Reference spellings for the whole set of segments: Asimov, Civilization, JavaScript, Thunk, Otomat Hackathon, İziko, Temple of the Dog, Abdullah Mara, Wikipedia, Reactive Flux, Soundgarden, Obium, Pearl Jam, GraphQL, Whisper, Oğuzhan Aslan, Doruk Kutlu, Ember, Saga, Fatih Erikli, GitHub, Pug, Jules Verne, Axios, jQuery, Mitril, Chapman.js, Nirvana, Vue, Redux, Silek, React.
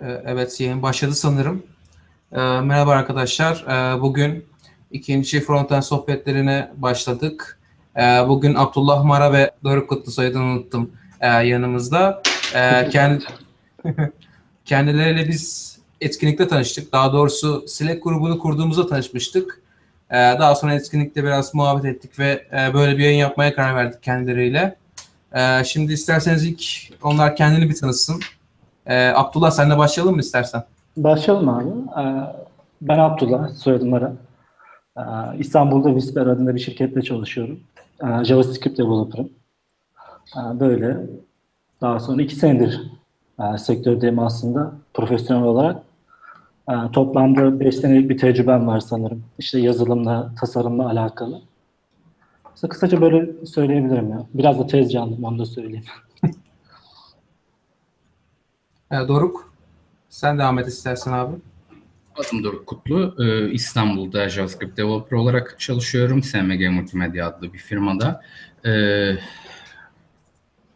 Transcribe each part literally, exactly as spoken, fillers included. Evet, yayın başladı sanırım. Merhaba arkadaşlar. Bugün ikinci frontend sohbetlerine başladık. Bugün Abdullah Mara ve Doruk Kutlu, soyadını unuttum, yanımızda. Kendileriyle biz etkinlikte tanıştık. Daha doğrusu Silek grubunu kurduğumuzda tanışmıştık. Daha sonra etkinlikte biraz muhabbet ettik ve böyle bir yayın yapmaya karar verdik kendileriyle. Şimdi isterseniz ilk onlar kendini bir tanısın. Ee, Abdullah, senle başlayalım mı istersen? Başlayalım abi. Ee, ben Abdullah, soyadım Mara. Ee, İstanbul'da Whisper adında bir şirkette çalışıyorum. Ee, JavaScript developer'ım. Ee, böyle. Daha sonra iki senedir e, sektördeyim aslında profesyonel olarak. E, toplamda beş senelik bir tecrübem var sanırım. İşte yazılımla, tasarımla alakalı. İşte kısaca böyle söyleyebilirim ya. Biraz da tez canlıyım, onu da söyleyeyim. Doruk, sen devam et istersen abi. Adım Doruk Kutlu. Ee, İstanbul'da JavaScript developer olarak çalışıyorum. S M G Media adlı bir firmada. Ee,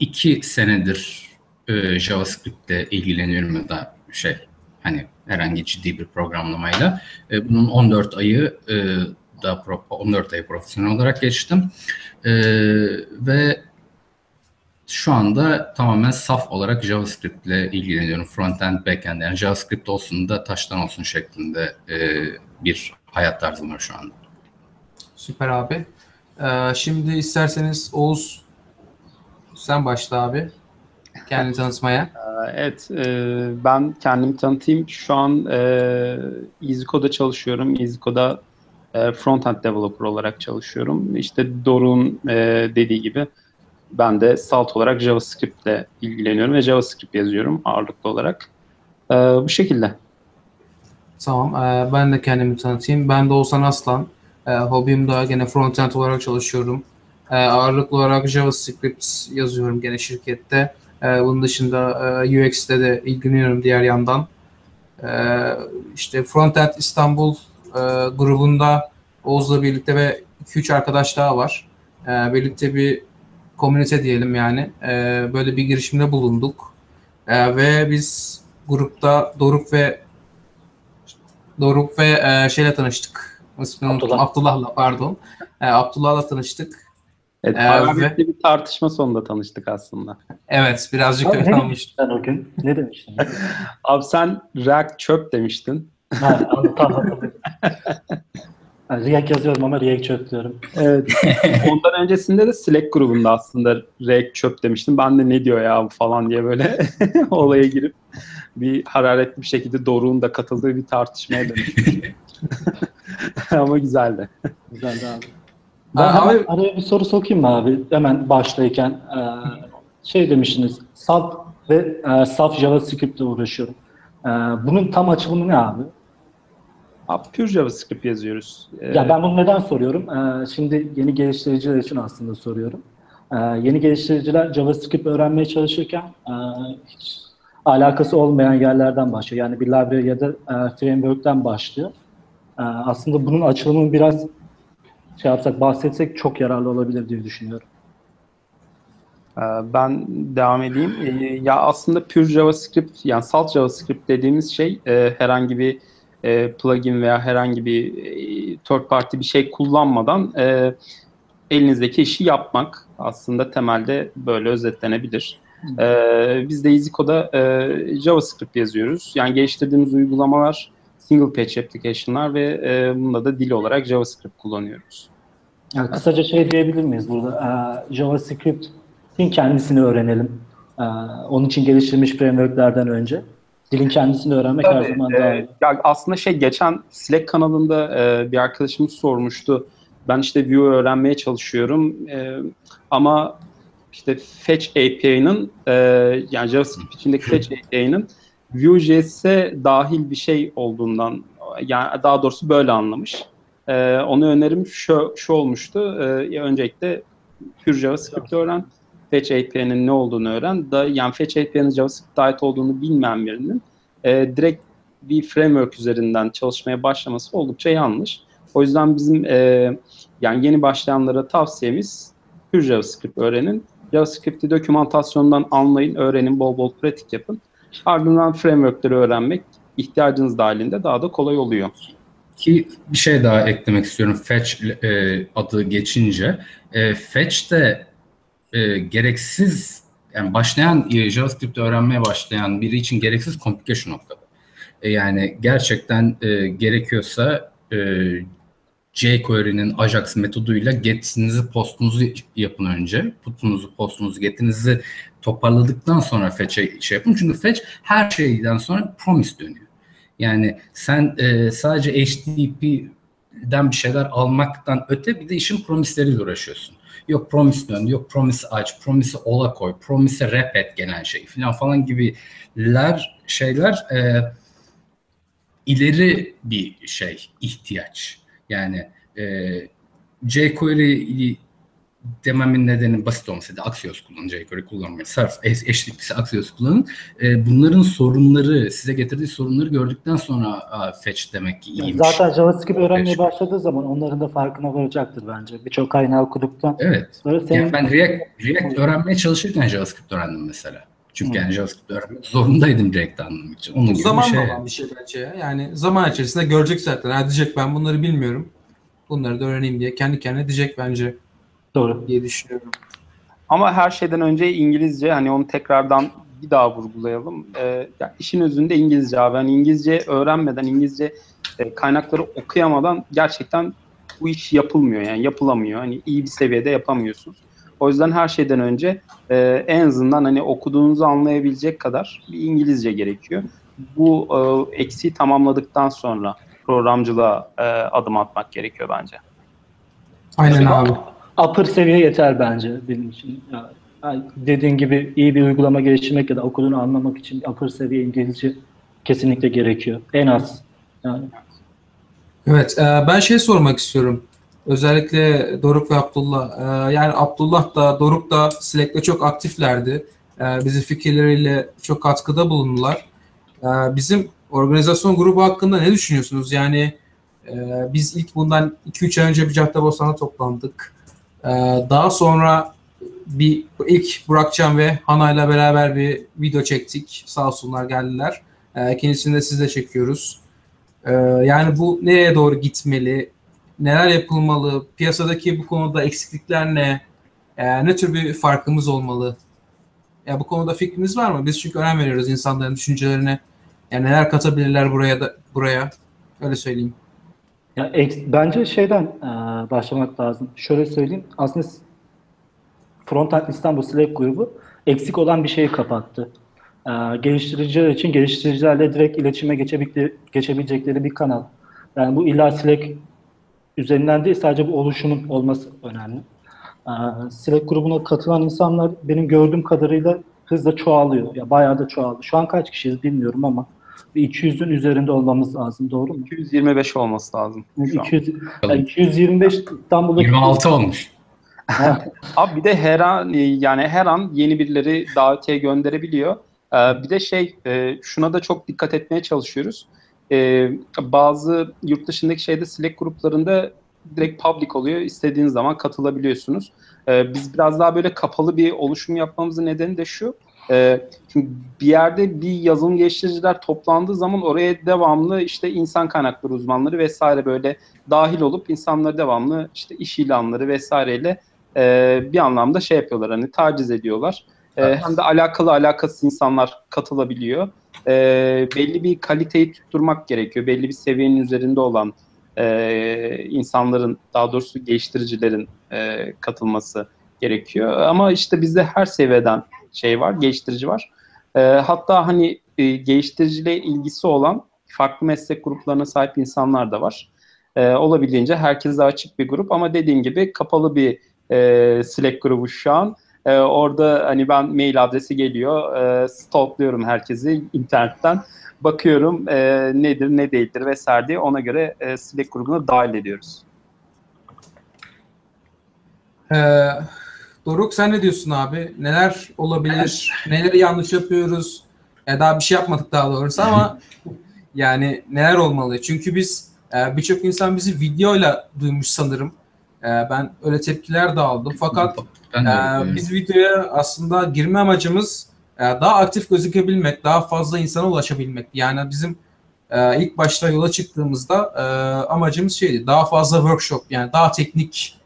iki senedir e, JavaScript'te ilgileniyorum ya da şey, hani herhangi ciddi bir programlamayla. Ee, bunun on dört ayı e, da on dört ayı profesyonel olarak geçtim. Ee, ve şu anda tamamen saf olarak JavaScript ile ilgileniyorum. Frontend, backend, yani JavaScript olsun da taştan olsun şeklinde e, bir hayat tarzım var şu anda. Süper abi. Ee, şimdi isterseniz Oğuz, sen başla abi kendini tanıtmaya. Evet, e, ben kendimi tanıtayım. Şu an e, EasyCode'da çalışıyorum. EasyCode'da e, frontend developer olarak çalışıyorum. İşte Doruk'un e, dediği gibi ben de salt olarak JavaScript ile ilgileniyorum ve JavaScript yazıyorum ağırlıklı olarak. Ee, bu şekilde. Tamam. E, ben de kendimi tanıtayım. Ben de Oğuzhan Aslan. E, hobim daha gene frontend olarak çalışıyorum. E, ağırlıklı olarak JavaScript yazıyorum gene şirkette. E, bunun dışında e, U X'de de ilgileniyorum diğer yandan. E, işte Frontend İstanbul e, grubunda Oğuz'la birlikte ve iki üç arkadaş daha var. E, birlikte bir komünite diyelim yani. Ee, böyle bir girişimde bulunduk. Ee, ve biz grupta Doruk ve Doruk ve e, şeyle tanıştık. Abdullah. Abdullah'la pardon. Ee, Abdullah'la tanıştık. Evet, ee, ve... bir tartışma sonunda tanıştık aslında. Evet, birazcık öyle olmuştu. O gün ne demiştin? Abi sen React çöp demiştin. Ha, anladım. React yazıyorum ama React çöp diyorum. Evet. Ondan öncesinde de Slack grubunda aslında React çöp demiştim. Ben de ne diyor ya falan diye böyle olaya girip bir hararetli bir şekilde Doruk'un da katıldığı bir tartışmaya dönüştüm. Ama güzeldi. Güzeldi abi. Ben Aa, abi... Araya bir soru sokayım mı abi? Hemen başlayken şey demiştiniz, salt ve saf JavaScript ile uğraşıyorum. Bunun tam açılımı ne abi? Pure JavaScript yazıyoruz. Ya ben bunu neden soruyorum? Şimdi yeni geliştiriciler için aslında soruyorum. Yeni geliştiriciler JavaScript öğrenmeye çalışırken hiç alakası olmayan yerlerden başlıyor. Yani bir library ya da framework'ten başlıyor. Aslında bunun açılımını biraz şey yapsak, bahsetsek çok yararlı olabilir diye düşünüyorum. Ben devam edeyim. Ya aslında Pure JavaScript, yani salt JavaScript dediğimiz şey herhangi bir plugin veya herhangi bir third party bir şey kullanmadan e, elinizdeki işi yapmak aslında temelde böyle özetlenebilir. E, biz de EasyCode'da e, JavaScript yazıyoruz. Yani geliştirdiğimiz uygulamalar single page application'lar ve e, bunda da dil olarak JavaScript kullanıyoruz. Yani kısaca şey diyebilir miyiz burada? E, JavaScript'in kendisini öğrenelim. E, onun için geliştirilmiş framework'lerden önce. Dilin kendisini öğrenmek tabii, her zaman e, daha iyi. Ya aslında şey, geçen Slack kanalında e, bir arkadaşımız sormuştu. Ben işte Vue'yu öğrenmeye çalışıyorum e, ama işte Fetch A P I'nin e, yani JavaScript içindeki Fetch A P I'nin Vue.js'e dahil bir şey olduğundan, yani daha doğrusu böyle anlamış. E, ona önerim şu, şu olmuştu. E, öncelikle pure JavaScript öğren. Fetch A P I'nin ne olduğunu öğren. Da, yani Fetch A P I'nin JavaScript'a ait olduğunu bilmeyen birinin e, direkt bir framework üzerinden çalışmaya başlaması oldukça yanlış. O yüzden bizim e, yani yeni başlayanlara tavsiyemiz pure JavaScript öğrenin. JavaScript'i dokümantasyondan anlayın, öğrenin, bol bol pratik yapın. Ardından framework'leri öğrenmek ihtiyacınız dahilinde daha da kolay oluyor. Ki bir şey daha eklemek istiyorum. Fetch e, adı geçince. E, Fetch de e, gereksiz, yani başlayan, e, JavaScript öğrenmeye başlayan biri için gereksiz complication noktada. E, yani gerçekten e, gerekiyorsa e, jQuery'nin Ajax metoduyla get'inizi, post'unuzu yapın önce. Put'unuzu, post'unuzu, get'inizi toparladıktan sonra fetch'e şey yapın. Çünkü fetch her şeyden sonra promise dönüyor. Yani sen e, sadece H T T P'den bir şeyler almaktan öte bir de işin promisleriyle uğraşıyorsun. Yok promise dön, yok promise aç, promise ola koy, promise rap et gelen şey falan falan gibiler şeyler e, ileri bir şey, ihtiyaç. Yani e, jQuery dememin nedeni basit olmasaydı Axios kullanın, jQuery kullanmayın. Sırf eşlikçisi Axios kullanın. E, bunların sorunları, size getirdiği sorunları gördükten sonra a, fetch demek ki iyiymiş. Zaten JavaScript öğrenmeye başladığı zaman onların da farkına varacaktır bence. Birçok kaynağı okuduktan. Evet. Senin... Yani ben React, React öğrenmeye çalışırken JavaScript öğrendim mesela. Çünkü hmm. yani JavaScript öğrenmek zorundaydım direkt anlamak için. Onun gibi zaman bir şey. Zaman olan bir şey bence ya. Yani zaman içerisinde görecek zaten. Ha diyecek ben bunları bilmiyorum. Bunları da öğreneyim diye kendi kendine diyecek bence. Doğru diye düşünüyorum. Ama her şeyden önce İngilizce, hani onu tekrardan bir daha vurgulayalım. Ee, yani işin özünde İngilizce abi. Yani İngilizce öğrenmeden, İngilizce kaynakları okuyamadan gerçekten bu iş yapılmıyor. Yani yapılamıyor. Hani iyi bir seviyede yapamıyorsunuz. O yüzden her şeyden önce e, en azından hani okuduğunuzu anlayabilecek kadar bir İngilizce gerekiyor. Bu e, eksiği tamamladıktan sonra programcılığa e, adım atmak gerekiyor bence. Aynen yani, abi. Upper seviye yeter bence benim için. Yani dediğin gibi iyi bir uygulama geliştirmek ya da okuduğunu anlamak için upper seviye İngilizce kesinlikle gerekiyor. En az. Yani. Evet, e, ben şey sormak istiyorum. Özellikle Doruk ve Abdullah. Ee, yani Abdullah da Doruk da Silek'te çok aktiflerdi. Ee, bizim fikirleriyle çok katkıda bulundular. Ee, bizim organizasyon grubu hakkında ne düşünüyorsunuz? Yani e, biz ilk bundan iki üç ay önce bir Caddebostan'da toplandık. Ee, daha sonra bir ilk Burakcan ve Hana'yla beraber bir video çektik. Sağ olsunlar geldiler. Ee, kendisini de sizle çekiyoruz. Ee, yani bu nereye doğru gitmeli? Neler yapılmalı? Piyasadaki bu konuda eksiklikler ne? E, ne tür bir farkımız olmalı? Ya bu konuda fikrimiz var mı? Biz çünkü önem veriyoruz insanların düşüncelerine. Yani neler katabilirler buraya da buraya? Öyle söyleyeyim. Ya, bence şeyden e, başlamak lazım. Şöyle söyleyeyim. Aslında Frontend İstanbul Slack grubu eksik olan bir şeyi kapattı. E, geliştiriciler için geliştiricilerle direkt iletişime geçebilecekleri bir kanal. Yani bu illa Slack üzerinden değil, sadece bu oluşumun olması önemli. Ee, Silek grubuna katılan insanlar benim gördüğüm kadarıyla hızla çoğalıyor. Ya bayağı da çoğaldı. Şu an kaç kişiyiz bilmiyorum ama iki yüzün üzerinde olmamız lazım, doğru mu? iki yüz yirmi beş olması lazım. iki yüz, yani iki yüz yirmi beş İstanbul'daki... yirmi altı olmuş. Abi bir de her an, yani her an yeni birileri davetiye gönderebiliyor. Ee, bir de şey, şuna da çok dikkat etmeye çalışıyoruz. Ee, bazı yurt dışındaki şeyde Slack gruplarında direkt public oluyor. İstediğiniz zaman katılabiliyorsunuz. Ee, biz biraz daha böyle kapalı bir oluşum yapmamızın nedeni de şu. E, çünkü bir yerde bir yazılım geliştiriciler toplandığı zaman oraya devamlı işte insan kaynakları uzmanları vesaire böyle dahil olup insanları devamlı işte iş ilanları vesaireyle e, bir anlamda şey yapıyorlar, hani taciz ediyorlar. E, evet. Hem de alakalı alakasız insanlar katılabiliyor. E, belli bir kaliteyi tutturmak gerekiyor. Belli bir seviyenin üzerinde olan e, insanların, daha doğrusu geliştiricilerin e, katılması gerekiyor. Ama işte bizde her seviyeden şey var, geliştirici var. E, hatta hani e, geliştiriciliğe ilgisi olan farklı meslek gruplarına sahip insanlar da var. E, olabildiğince herkese açık bir grup ama dediğim gibi kapalı bir e, Slack grubu şu an. Ee, orada hani ben mail adresi geliyor, e, stalklıyorum herkesi internetten, bakıyorum e, nedir ne değildir vesaire diye, ona göre e, Slack grubuna dahil ediyoruz. Ee, Doruk sen ne diyorsun abi? Neler olabilir? Neleri yanlış yapıyoruz? Ya daha bir şey yapmadık daha doğrusu ama yani neler olmalı? Çünkü biz e, birçok insan bizi videoyla duymuş sanırım. E, ben öyle tepkiler de aldım fakat... Ee, biz videoya aslında girme amacımız daha aktif gözükebilmek, daha fazla insana ulaşabilmek. Yani bizim e, ilk başta yola çıktığımızda e, amacımız şeydi, daha fazla workshop, yani daha teknik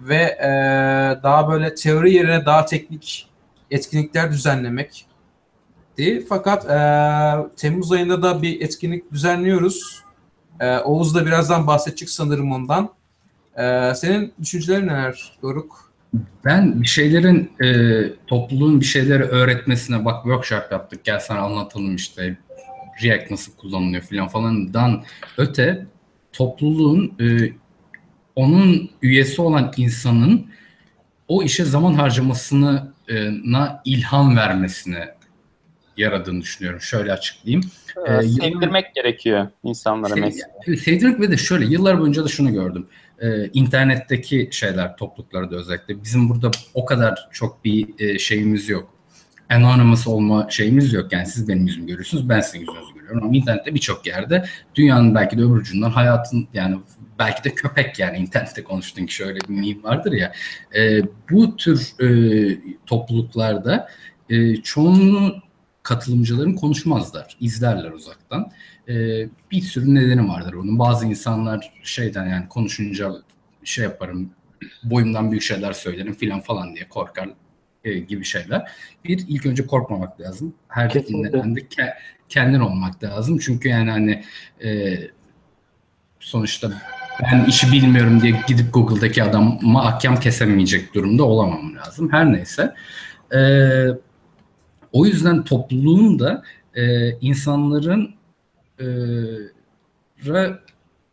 ve e, daha böyle teori yerine daha teknik etkinlikler düzenlemekti. Fakat e, Temmuz ayında da bir etkinlik düzenliyoruz. E, Oğuz da birazdan bahsedecek sanırım ondan. E, senin düşüncelerin neler Doruk? Ben bir şeylerin, e, topluluğun bir şeyleri öğretmesine, bak workshop yaptık, gel sana anlatalım işte React nasıl kullanılıyor falan falandan öte, topluluğun, e, onun üyesi olan insanın o işe zaman harcamasına e, ilham vermesine yaradığını düşünüyorum. Şöyle açıklayayım. Evet, ee, sevdirmek yıllar, gerekiyor insanlara sev, mesela. Sevdirmek ve de şöyle, yıllar boyunca da şunu gördüm. Ee, internetteki şeyler, topluluklarda özellikle. Bizim burada o kadar çok bir e, şeyimiz yok. Anonymous olma şeyimiz yok. Yani siz benim yüzümü görüyorsunuz, ben sizin yüzünüzü görüyorum. Ama internette birçok yerde, dünyanın belki de öbür ucundan, hayatın yani belki de köpek, yani internette konuştuğun kişi, öyle bir meme vardır ya. E, bu tür e, topluluklarda e, çoğunluğu katılımcıların konuşmazlar, izlerler uzaktan. Ee, bir sürü nedeni vardır onun. Bazı insanlar şeyden, yani konuşunca şey yaparım, boyumdan büyük şeyler söylerim filan falan diye korkar e, gibi şeyler. Bir, ilk önce korkmamak lazım. Herkes dinlenende ke- kendin olmak lazım. Çünkü yani hani e, sonuçta ben işi bilmiyorum diye gidip Google'daki adama ahkam kesemeyecek durumda olamam lazım. Her neyse. Eee O yüzden topluluğun da e, insanların e, ra,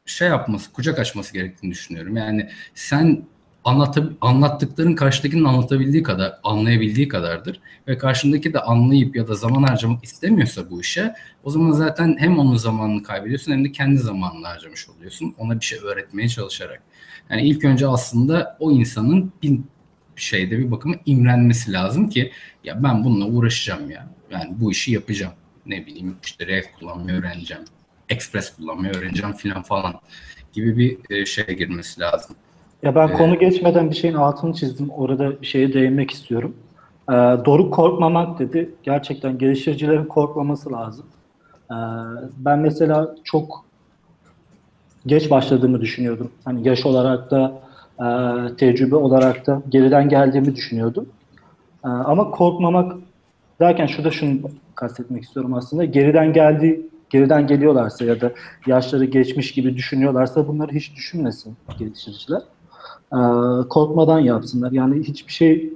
şey yapması, kucak açması gerektiğini düşünüyorum. Yani sen anlatab- anlattıkların karşıdakinin anlatabildiği kadar, anlayabildiği kadardır. Ve karşındaki de anlayıp ya da zaman harcamak istemiyorsa bu işe, o zaman zaten hem onun zamanını kaybediyorsun hem de kendi zamanını harcamış oluyorsun. Ona bir şey öğretmeye çalışarak. Yani ilk önce aslında o insanın bin şeyde bir bakıma imrenmesi lazım ki, ya ben bununla uğraşacağım ya. Yani bu işi yapacağım. Ne bileyim işte React kullanmayı öğreneceğim. Express kullanmayı öğreneceğim filan falan gibi bir şeye girmesi lazım. Ya ben ee, konu geçmeden bir şeyin altını çizdim. Orada bir şeye değinmek istiyorum. Ee, Doruk korkmamak dedi. Gerçekten geliştiricilerin korkmaması lazım. Ee, ben mesela çok geç başladığımı düşünüyordum. Hani yaş olarak da Ee, tecrübe olarak da geriden geldiğimi düşünüyordum. Ee, ama korkmamak derken şurada şunu kastetmek istiyorum aslında. Geriden geldi, geriden geliyorlarsa ya da yaşları geçmiş gibi düşünüyorlarsa bunları hiç düşünmesin geliştiriciler. Ee, korkmadan yapsınlar. Yani hiçbir şey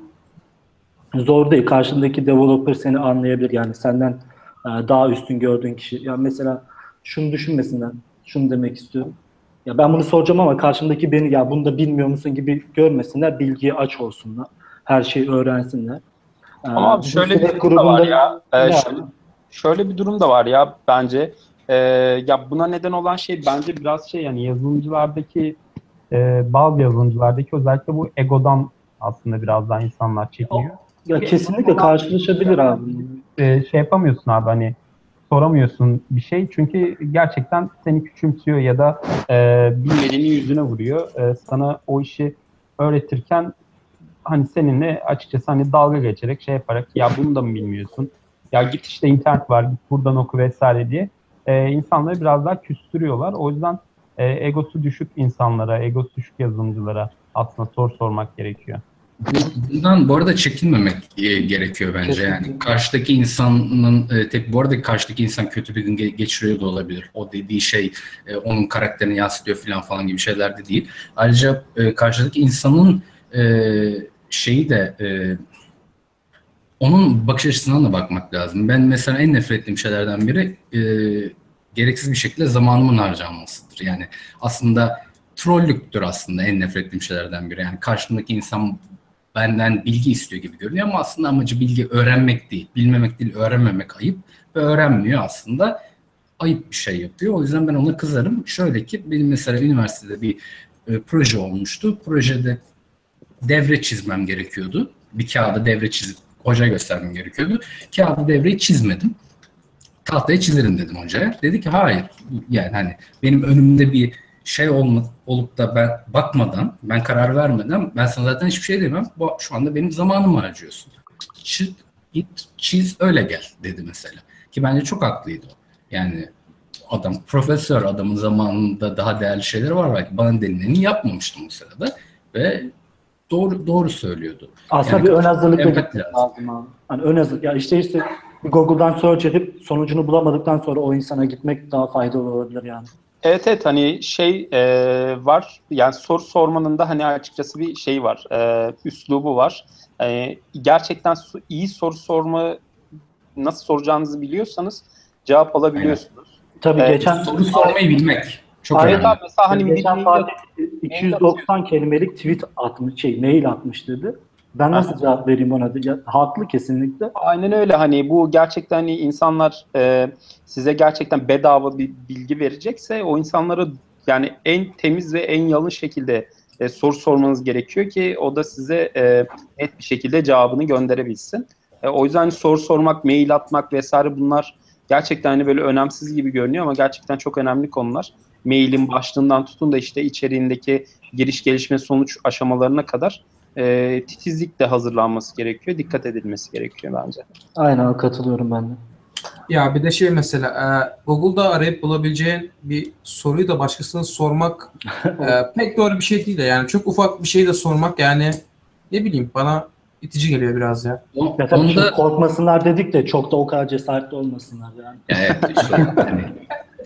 zor değil. Karşındaki developer seni anlayabilir. Yani senden daha üstün gördüğün kişi. Yani mesela şunu düşünmesinler. Şunu demek istiyorum. Ya ben bunu soracağım ama karşımdaki beni ya bunu da bilmiyor musun gibi görmesinler, bilgiye aç olsunlar, her şeyi öğrensinler. Ama ee, şöyle bir durum da var ya, e, şöyle, şöyle bir durum da var ya bence. E, ya buna neden olan şey bence biraz şey, yani yazılımcılardaki e, bazı yazılımcılardaki özellikle bu egodan aslında biraz daha insanlar çekiniyor. Ya e, kesinlikle karşılaşabilir yani, abi. E, şey yapamıyorsun abi hani. Soramıyorsun bir şey çünkü gerçekten seni küçümsüyor ya da e, bilmediğini yüzüne vuruyor. E, sana o işi öğretirken hani seninle açıkçası hani dalga geçerek şey yaparak ya bunu da mı bilmiyorsun? Ya git işte internet var, git buradan oku vesaire diye e, insanları biraz daha küstürüyorlar. O yüzden e, egosu düşük insanlara, egosu düşük yazılımcılara aslında soru sormak gerekiyor. Bundan bu arada çekinmemek gerekiyor bence. Kesinlikle. Yani karşıdaki insanın e, bu arada karşıdaki insan kötü bir gün geçiriyor da olabilir. O dediği şey e, onun karakterini yansıtıyor falan falan gibi şeyler de değil. Ayrıca e, karşıdaki insanın e, şeyi de e, onun bakış açısından da bakmak lazım. Ben mesela en nefret ettiğim şeylerden biri e, gereksiz bir şekilde zamanımın harcanmasıdır. Yani aslında trollüktür aslında en nefret ettiğim şeylerden biri. Yani karşımdaki insan benden bilgi istiyor gibi görünüyor ama aslında amacı bilgi öğrenmek değil. Bilmemek değil, öğrenmemek ayıp ve öğrenmiyor aslında. Ayıp bir şey yapıyor. O yüzden ben ona kızarım. Şöyle ki benim mesela üniversitede bir e, proje olmuştu. Projede devre çizmem gerekiyordu. Bir kağıda devre çizip hocaya göstermem gerekiyordu. Kağıda devreyi çizmedim. Tahtaya çizerim dedim hocaya. Dedi ki hayır. Yani hani benim önümde bir şey olma, olup da ben bakmadan, ben karar vermeden ben sana zaten hiçbir şey demem. Bu, şu anda benim zamanımı harcıyorsun. Çık git çiz öyle gel dedi mesela. Ki bence çok haklıydı o. Yani adam profesör, adamın zamanında daha değerli şeyler var. Belki bana denileni yapmamıştım o sırada ve doğru doğru söylüyordu. Aslında yani bir ön hazırlık lazım. lazım yani ön hazırlık. Ya işte işte Google'dan search edip sonucunu bulamadıktan sonra o insana gitmek daha faydalı olabilir yani. Evet evet hani şey e, var yani soru sormanın da hani açıkçası bir şey var, e, üslubu var. E, gerçekten iyi soru sorma, nasıl soracağınızı biliyorsanız cevap alabiliyorsunuz. Evet. Tabii e, geçen soru sormayı bilmek çok önemli. Abi, mesela hani geçen Fatih iki yüz doksan kelimelik tweet atmış, şey mail atmış dedi. Ben nasıl Aynen. cevap vereyim ona? Haklı kesinlikle. Aynen öyle hani bu gerçekten hani insanlar e, size gerçekten bedava bir bilgi verecekse o insanlara yani en temiz ve en yalın şekilde e, soru sormanız gerekiyor ki o da size e, net bir şekilde cevabını gönderebilsin. E, o yüzden soru sormak, mail atmak vesaire bunlar gerçekten hani böyle önemsiz gibi görünüyor ama gerçekten çok önemli konular. Mailin başlığından tutun da işte içeriğindeki giriş, gelişme, sonuç aşamalarına kadar E, titizlikle hazırlanması gerekiyor. Dikkat edilmesi gerekiyor bence. Aynen katılıyorum ben de. Ya bir de şey mesela e, Google'da arayıp bulabileceğin bir soruyu da başkasına sormak e, pek doğru bir şey değil de yani çok ufak bir şey de sormak yani ne bileyim bana itici geliyor biraz ya. O, ya tabii onda... korkmasınlar dedik de çok da o kadar cesaretli olmasınlar yani. Evet işte yani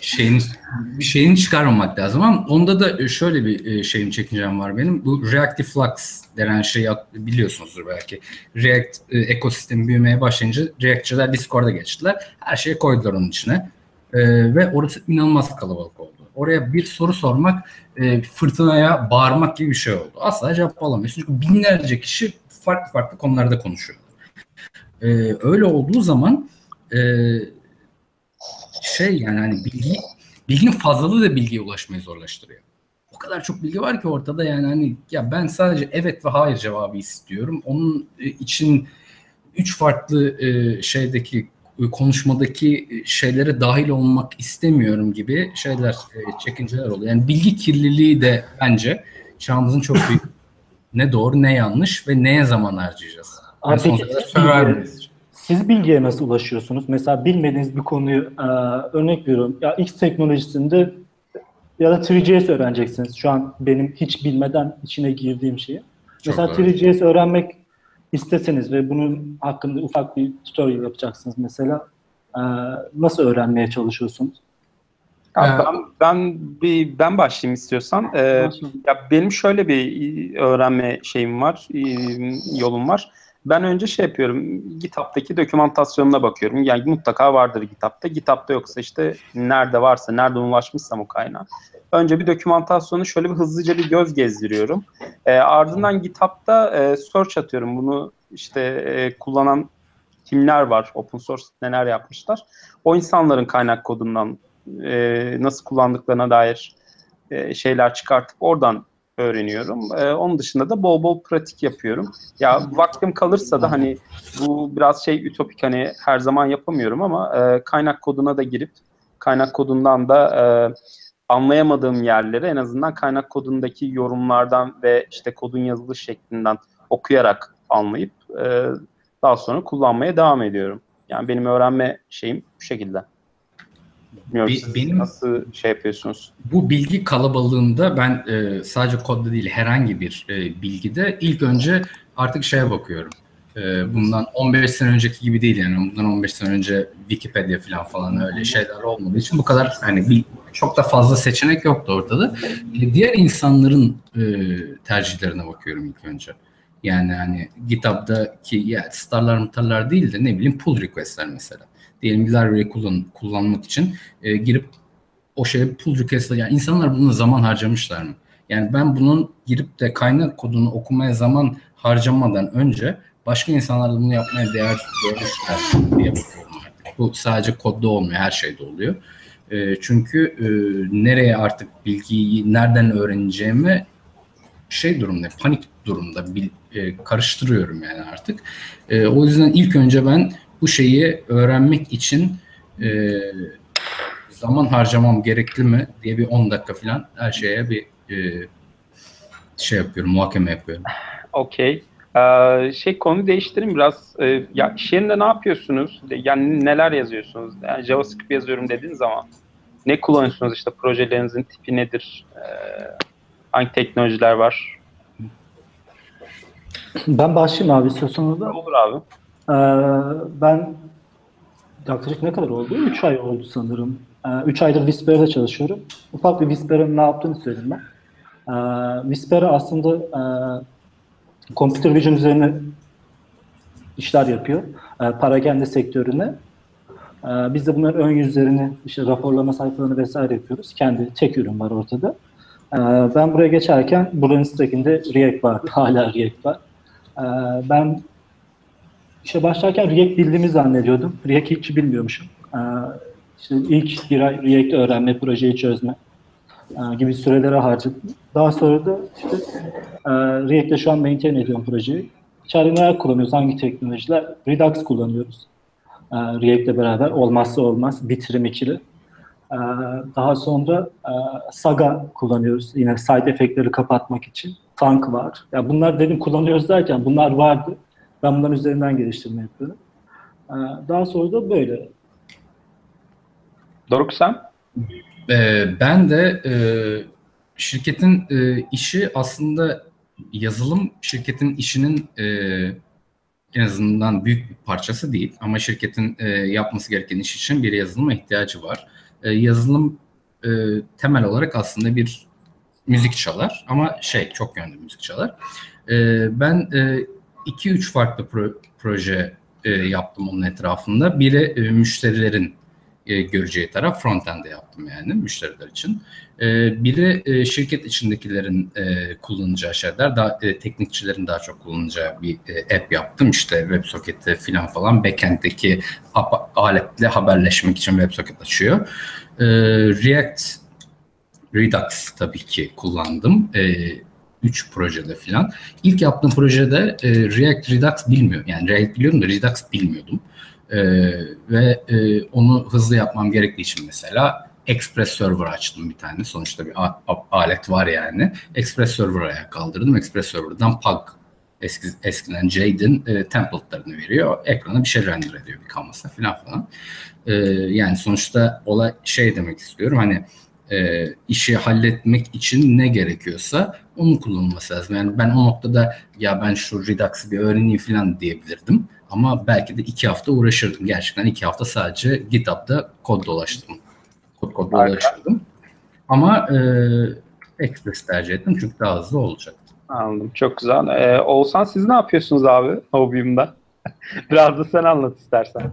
şeyin, bir şeyini çıkarmamak lazım ama onda da şöyle bir şeyim çekincem var benim. Bu Reactive Flux denen şeyi biliyorsunuzdur belki. React e, ekosistemi büyümeye başlayınca Reactçılar Discord'a geçtiler. Her şeyi koydular onun içine. E, ve orası inanılmaz kalabalık oldu. Oraya bir soru sormak e, fırtınaya bağırmak gibi bir şey oldu. Asla cevap alamıyorsun. Çünkü binlerce kişi farklı farklı konularda konuşuyor. E, öyle olduğu zaman e, şey yani hani bilgi, bilginin fazlalığı da bilgiye ulaşmayı zorlaştırıyor. O kadar çok bilgi var ki ortada yani hani ya ben sadece evet ve hayır cevabı istiyorum. Onun için üç farklı şeydeki konuşmadaki şeylere dahil olmak istemiyorum gibi şeyler, çekinceler oluyor. Yani bilgi kirliliği de bence çağımızın çok büyük ne doğru ne yanlış ve neye zaman harcayacağız. Yani sonuçta sövermeyiz. Siz bilgiye nasıl ulaşıyorsunuz? Mesela bilmediğiniz bir konuyu e, örnek veriyorum. Ya X teknolojisinde ya da üç nokta js öğreneceksiniz. Şu an benim hiç bilmeden içine girdiğim şeyi. Çok mesela üç nokta js öğrenmek isteseniz ve bunun hakkında ufak bir tutorial yapacaksınız mesela. E, nasıl öğrenmeye çalışıyorsunuz? Ya ben ben bir ben başlayayım istiyorsan. E, ya benim şöyle bir öğrenme şeyim var, yolum var. Ben önce şey yapıyorum, GitHub'daki dokümantasyonuna bakıyorum. Yani mutlaka vardır GitHub'da. GitHub'da yoksa işte nerede varsa, nereden ulaşmışsam o kaynağı. Önce bir dokümantasyonu şöyle bir hızlıca bir göz gezdiriyorum. E, ardından GitHub'da e, search atıyorum. Bunu işte e, kullanan kimler var, open source neler yapmışlar. O insanların kaynak kodundan e, nasıl kullandıklarına dair e, şeyler çıkartıp oradan öğreniyorum. Ee, onun dışında da bol bol pratik yapıyorum. Ya vaktim kalırsa da hani bu biraz şey ütopik hani her zaman yapamıyorum ama e, kaynak koduna da girip kaynak kodundan da e, anlayamadığım yerleri en azından kaynak kodundaki yorumlardan ve işte kodun yazılış şeklinden okuyarak anlayıp e, daha sonra kullanmaya devam ediyorum. Yani benim öğrenme şeyim bu şekilde. Bilmiyorum, siz benim, nasıl şey yapıyorsunuz? Bu bilgi kalabalığında ben e, sadece kodda değil herhangi bir e, bilgide ilk önce artık şeye bakıyorum. E, bundan on beş sene önceki gibi değil yani. Bundan on beş sene önce Wikipedia falan falan öyle şeyler olmadığı için bu kadar hani bir, çok da fazla seçenek yoktu ortada. E, diğer insanların e, tercihlerine bakıyorum ilk önce. Yani hani GitHub'daki ya, starlar mıtarlar değil de ne bileyim pull requestler mesela. Diyelim ki library'i kullan, kullanmak için e, girip o şeye pull request'le yani insanlar buna zaman harcamışlar mı? Yani ben bunun girip de kaynak kodunu okumaya zaman harcamadan önce başka insanlar da bunu yapmaya değer görmüşler diye bakıyorum artık. Bu sadece kodda olmuyor, her şeyde oluyor. E, çünkü e, nereye artık bilgiyi nereden öğreneceğimi şey durumda, panik durumda bil, e, karıştırıyorum yani artık. E, o yüzden ilk önce ben bu şeyi öğrenmek için e, zaman harcamam gerekli mi diye bir on dakika falan her şeye bir e, şey yapıyorum, muhakeme yapıyorum. Okey. Ee, şey konu değiştireyim biraz. Ee, ya iş yerinde ne yapıyorsunuz? Yani neler yazıyorsunuz? Yani JavaScript yazıyorum dediğiniz zaman ne kullanıyorsunuz? İşte projelerinizin tipi nedir? Ee, hangi teknolojiler var? Ben başlayayım abi istiyorsanız da. Olur abi. Ee, ben yaklaşık ne kadar oldu? üç ay oldu sanırım. üç aydır Whisper'da çalışıyorum. Ufak bir Whisper'ın ne yaptığını söyleyeyim ben. Ee, Whisper aslında e, computer vision üzerine işler yapıyor. E, Parakende sektörüne. E, biz de bunların ön yüzlerini, işte raporlama sayfalarını vesaire yapıyoruz. Kendi tek ürün var ortada. E, ben buraya geçerken buranın stack'inde React var. Hala React var. E, ben işe başlarken React bildiğimi zannediyordum. React hiç bilmiyormuşum. E, İşte ilk bir ay React öğrenme, projeyi çözme gibi sürelere harcadım. Daha sonra da işte React'te şu an maintain ediyorum projeyi. İçeride neler kullanıyoruz, hangi teknolojiler? Redux kullanıyoruz. React'le beraber olmazsa olmaz, bitirim ikili. Daha sonra Saga kullanıyoruz. Yine side efektleri kapatmak için. Thunk var. Ya bunlar dedim kullanıyoruz derken bunlar vardı. Ben bunların üzerinden geliştirme yapıyorum. Daha sonra da böyle. Doruk sen? Ee, ben de e, şirketin e, işi aslında yazılım şirketin işinin e, en azından büyük bir parçası değil. Ama şirketin e, yapması gereken iş için bir yazılıma ihtiyacı var. E, yazılım e, temel olarak aslında bir müzik çalar ama şey çok yönlü müzik çalar. E, ben iki üç e, farklı pro, proje e, yaptım onun etrafında. Biri e, müşterilerin E, göreceği taraf front-end'de yaptım yani müşteriler için. E, biri e, şirket içindekilerin e, kullanacağı şeyler, daha e, teknikçilerin daha çok kullanacağı bir e, app yaptım. İşte WebSocket'te filan falan backend'deki aletle haberleşmek için WebSocket açıyor. E, React, Redux tabii ki kullandım. E, üç projede filan. İlk yaptığım projede e, React, Redux bilmiyorum. Yani React biliyordum da Redux bilmiyordum. Ee, ve e, onu hızlı yapmam gerektiği için mesela Express server açtım bir tane. Sonuçta bir alet var yani. Express server'a ayağa kaldırdım. Express server'dan Pug, eski, eskiden Jade'in e, template'larını veriyor. Ekrana bir şey render ediyor bir canvas'a falan falan. E, yani sonuçta olay şey demek istiyorum hani e, işi halletmek için ne gerekiyorsa onun kullanılması lazım. Yani ben o noktada ya ben şu Redux'ı bir öğreneyim falan diyebilirdim. Ama belki de iki hafta uğraşırdım. Gerçekten iki hafta sadece GitHub'da kod dolaştırdım. Kod kod dolaştırdım. Ama e, Express tercih ettim çünkü daha hızlı olacaktı. Anladım. Çok güzel. Ee, Oğuzhan siz ne yapıyorsunuz abi Obium'da? Biraz da sen anlat istersen.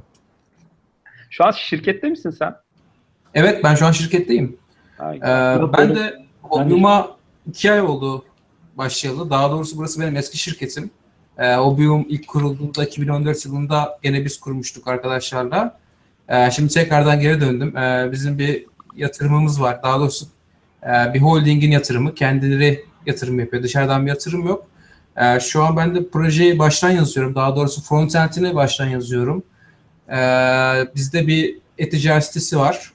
Şu an şirkette misin sen? Evet ben şu an şirketteyim. Ee, ben de Obium'a iki ay oldu başlayalı. Daha doğrusu burası benim eski şirketim. E, Obium ilk kurulduğunda iki bin on dört yılında gene biz kurmuştuk arkadaşlarla. E, şimdi tekrardan geri döndüm. E, bizim bir yatırımımız var. Daha doğrusu e, bir holdingin yatırımı. Kendileri yatırım yapıyor. Dışarıdan bir yatırım yok. E, şu an ben de projeyi baştan yazıyorum. Daha doğrusu frontend'ini baştan yazıyorum. E, bizde bir e-ticaret sitesi var.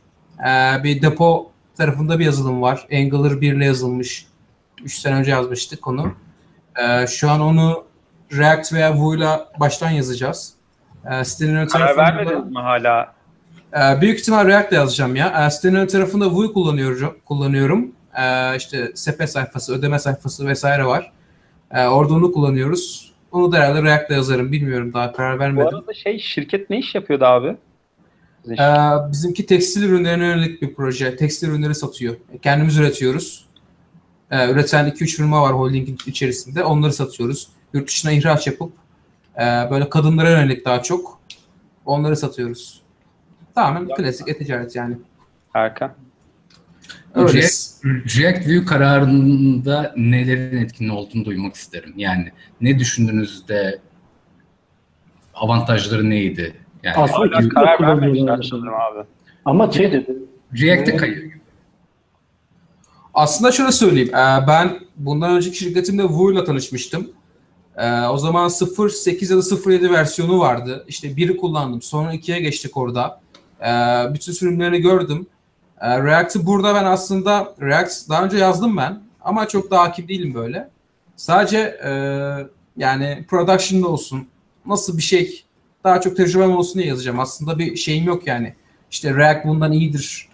E, bir depo tarafında bir yazılım var. Angular bir ile yazılmış. üç sene önce yazmıştık onu. E, şu an onu React veya Vue'la baştan yazacağız. E, sitenin ön tarafında... Karar vermediniz mi hala? E, büyük ihtimal React'la yazacağım ya. E, sitenin ön tarafında Vue kullanıyorum. kullanıyorum. E, işte S P sayfası, ödeme sayfası vesaire var. E, orada onu kullanıyoruz. Onu da herhalde React'la yazarım. Bilmiyorum daha karar vermedim. Bu arada şey, şirket ne iş yapıyordu abi? E, bizimki tekstil ürünlerine yönelik bir proje. Tekstil ürünleri satıyor. Kendimiz üretiyoruz. E, üreten iki üç firma var holdingin içerisinde. Onları satıyoruz. Yurt dışına ihraç yapıp e, böyle kadınlara yönelik daha çok onları satıyoruz. Tamamen klasik e-ticaret yani. Harika. React Vue kararında nelerin etkin olduğunu duymak isterim. Yani ne düşündüğünüzde avantajları neydi? Yani aslında karar vermemişler abi. Ama şey dedi. React'e kayıyor. Aslında şöyle söyleyeyim. Ben bundan önceki şirketimde Vue'la tanışmıştım. Ee, o zaman sıfır nokta sekiz ya da sıfır nokta yedi versiyonu vardı. İşte biri kullandım. Sonra ikiye geçtik orada. Ee, bütün sürümlerini gördüm. Ee, React'ı burada ben aslında React daha önce yazdım ben. Ama çok da hakim değilim böyle. Sadece e, Yani production'da olsun, nasıl bir şey, daha çok tecrübem olsun diye yazacağım. Aslında bir şeyim yok yani. İşte React bundan iyidir,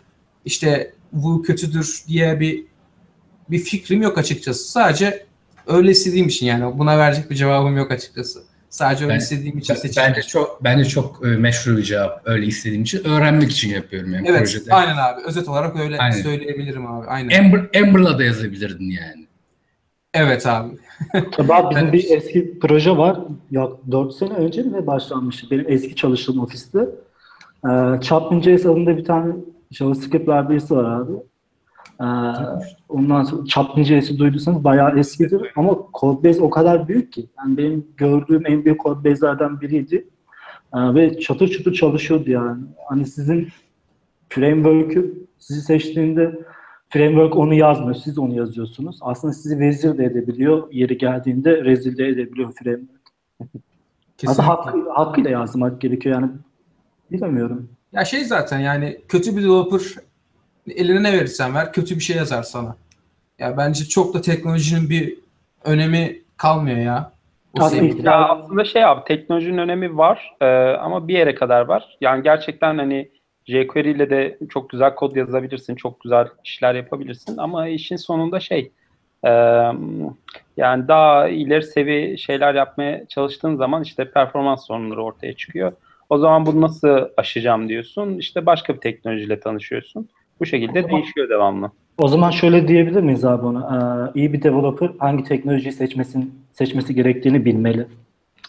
işte Vue kötüdür diye bir bir fikrim yok açıkçası. Sadece öyle istediğim için, yani buna verecek bir cevabım yok açıkçası. Sadece öyle ben, istediğim için seçiyorum. Bence çok bence çok meşru bir cevap. Öyle istediğim için, öğrenmek için yapıyorum yani, evet, projede. Evet, aynen abi. Özet olarak öyle aynen. söyleyebilirim abi. Aynen. Ember, Ember'la da yazabilirdin yani. Evet abi. Tabii abi, bizim bir eski proje var. dört sene önce mi başlanmıştı? Benim eski çalıştığım ofiste. Ee, Chapman.js adında bir tane JavaScript library'si var abi. Ee, ondan sonra Chapman.js'i duyduysanız bayağı eskidir ama codebase o kadar büyük ki. Yani benim gördüğüm en büyük codebase'lerden biriydi. Ee, ve çatır çatır çalışıyordu yani. Hani sizin framework'ü sizi seçtiğinde framework onu yazmıyor, siz onu yazıyorsunuz. Aslında sizi vezir de edebiliyor, yeri geldiğinde rezil de edebiliyor framework. Aslında hakkı, hakkıyla yazmak gerekiyor yani. Bilmiyorum. Ya şey zaten yani kötü bir developer eline ne verirsen ver, kötü bir şey yazar sana. Ya bence çok da teknolojinin bir önemi kalmıyor ya. Aslında, ya aslında şey abi, teknolojinin önemi var e, ama bir yere kadar var. Yani gerçekten hani jQuery ile de çok güzel kod yazabilirsin, çok güzel işler yapabilirsin ama işin sonunda şey e, yani daha ileri seviye şeyler yapmaya çalıştığın zaman işte performans sorunları ortaya çıkıyor. O zaman bunu nasıl aşacağım diyorsun, işte başka bir teknolojiyle tanışıyorsun. Bu şekilde o zaman, değişiyor devamlı. O zaman şöyle diyebilir miyiz abi ona? Ee, iyi bir developer hangi teknolojiyi seçmesin, seçmesi gerektiğini bilmeli.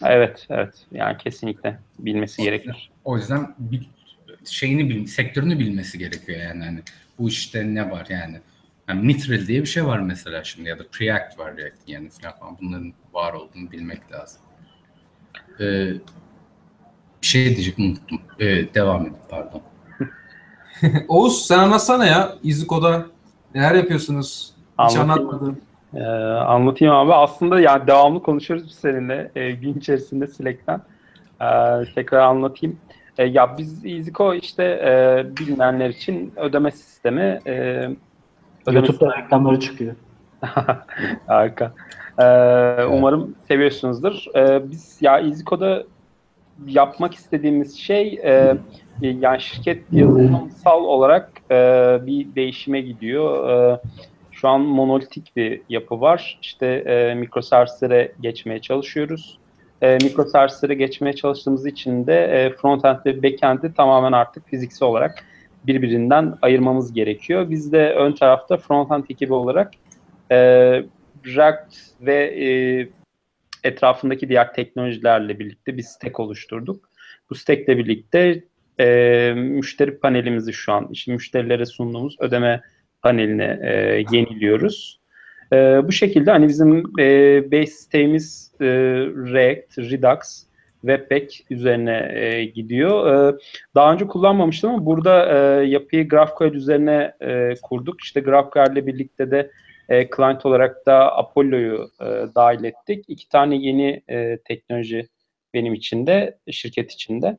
Evet, evet. Yani kesinlikle bilmesi o gerekir. Yüzden, o yüzden bir şeyini bil, sektörünü bilmesi gerekiyor yani. Hani bu işte ne var yani? Yani Mitril diye bir şey var mesela şimdi, ya da Preact var React yani falan. Bunların var olduğunu bilmek lazım. Ee, bir şey diyecek unuttum. Ee, devam edin pardon. Oğuz sen anlatsana ya İziko'da neler yapıyorsunuz? Hiç anlatmadım. Ee, anlatayım abi. Aslında yani devamlı konuşuyoruz seninle e, gün içerisinde Silek'ten. E, tekrar anlatayım. E, ya biz İziko işte e, bilmeyenler için ödeme sistemi. E, ödeme YouTube'da sistemi. Reklamları çıkıyor. Harika. E, evet. Umarım seviyorsunuzdur. E, biz ya İziko'da yapmak istediğimiz şey e, yani şirket yazılımsal olarak e, bir değişime gidiyor. E, şu an monolitik bir yapı var. İşte e, mikroservislere geçmeye çalışıyoruz. E, mikroservislere geçmeye çalıştığımız için de e, frontend ve backend'i tamamen artık fiziksel olarak birbirinden ayırmamız gerekiyor. Biz de ön tarafta frontend ekibi olarak e, React ve e, etrafındaki diğer teknolojilerle birlikte bir stack oluşturduk. Bu stack'le birlikte e, müşteri panelimizi şu an, işte müşterilere sunduğumuz ödeme paneline e, yeniliyoruz. E, bu şekilde hani bizim e, base sitemiz e, React, Redux, Webpack üzerine e, gidiyor. E, daha önce kullanmamıştım ama burada e, yapıyı GraphQL üzerine e, kurduk. İşte GraphQL ile birlikte de E, client olarak da Apollo'yu e, dahil ettik. İki tane yeni e, teknoloji benim için de, şirket için de.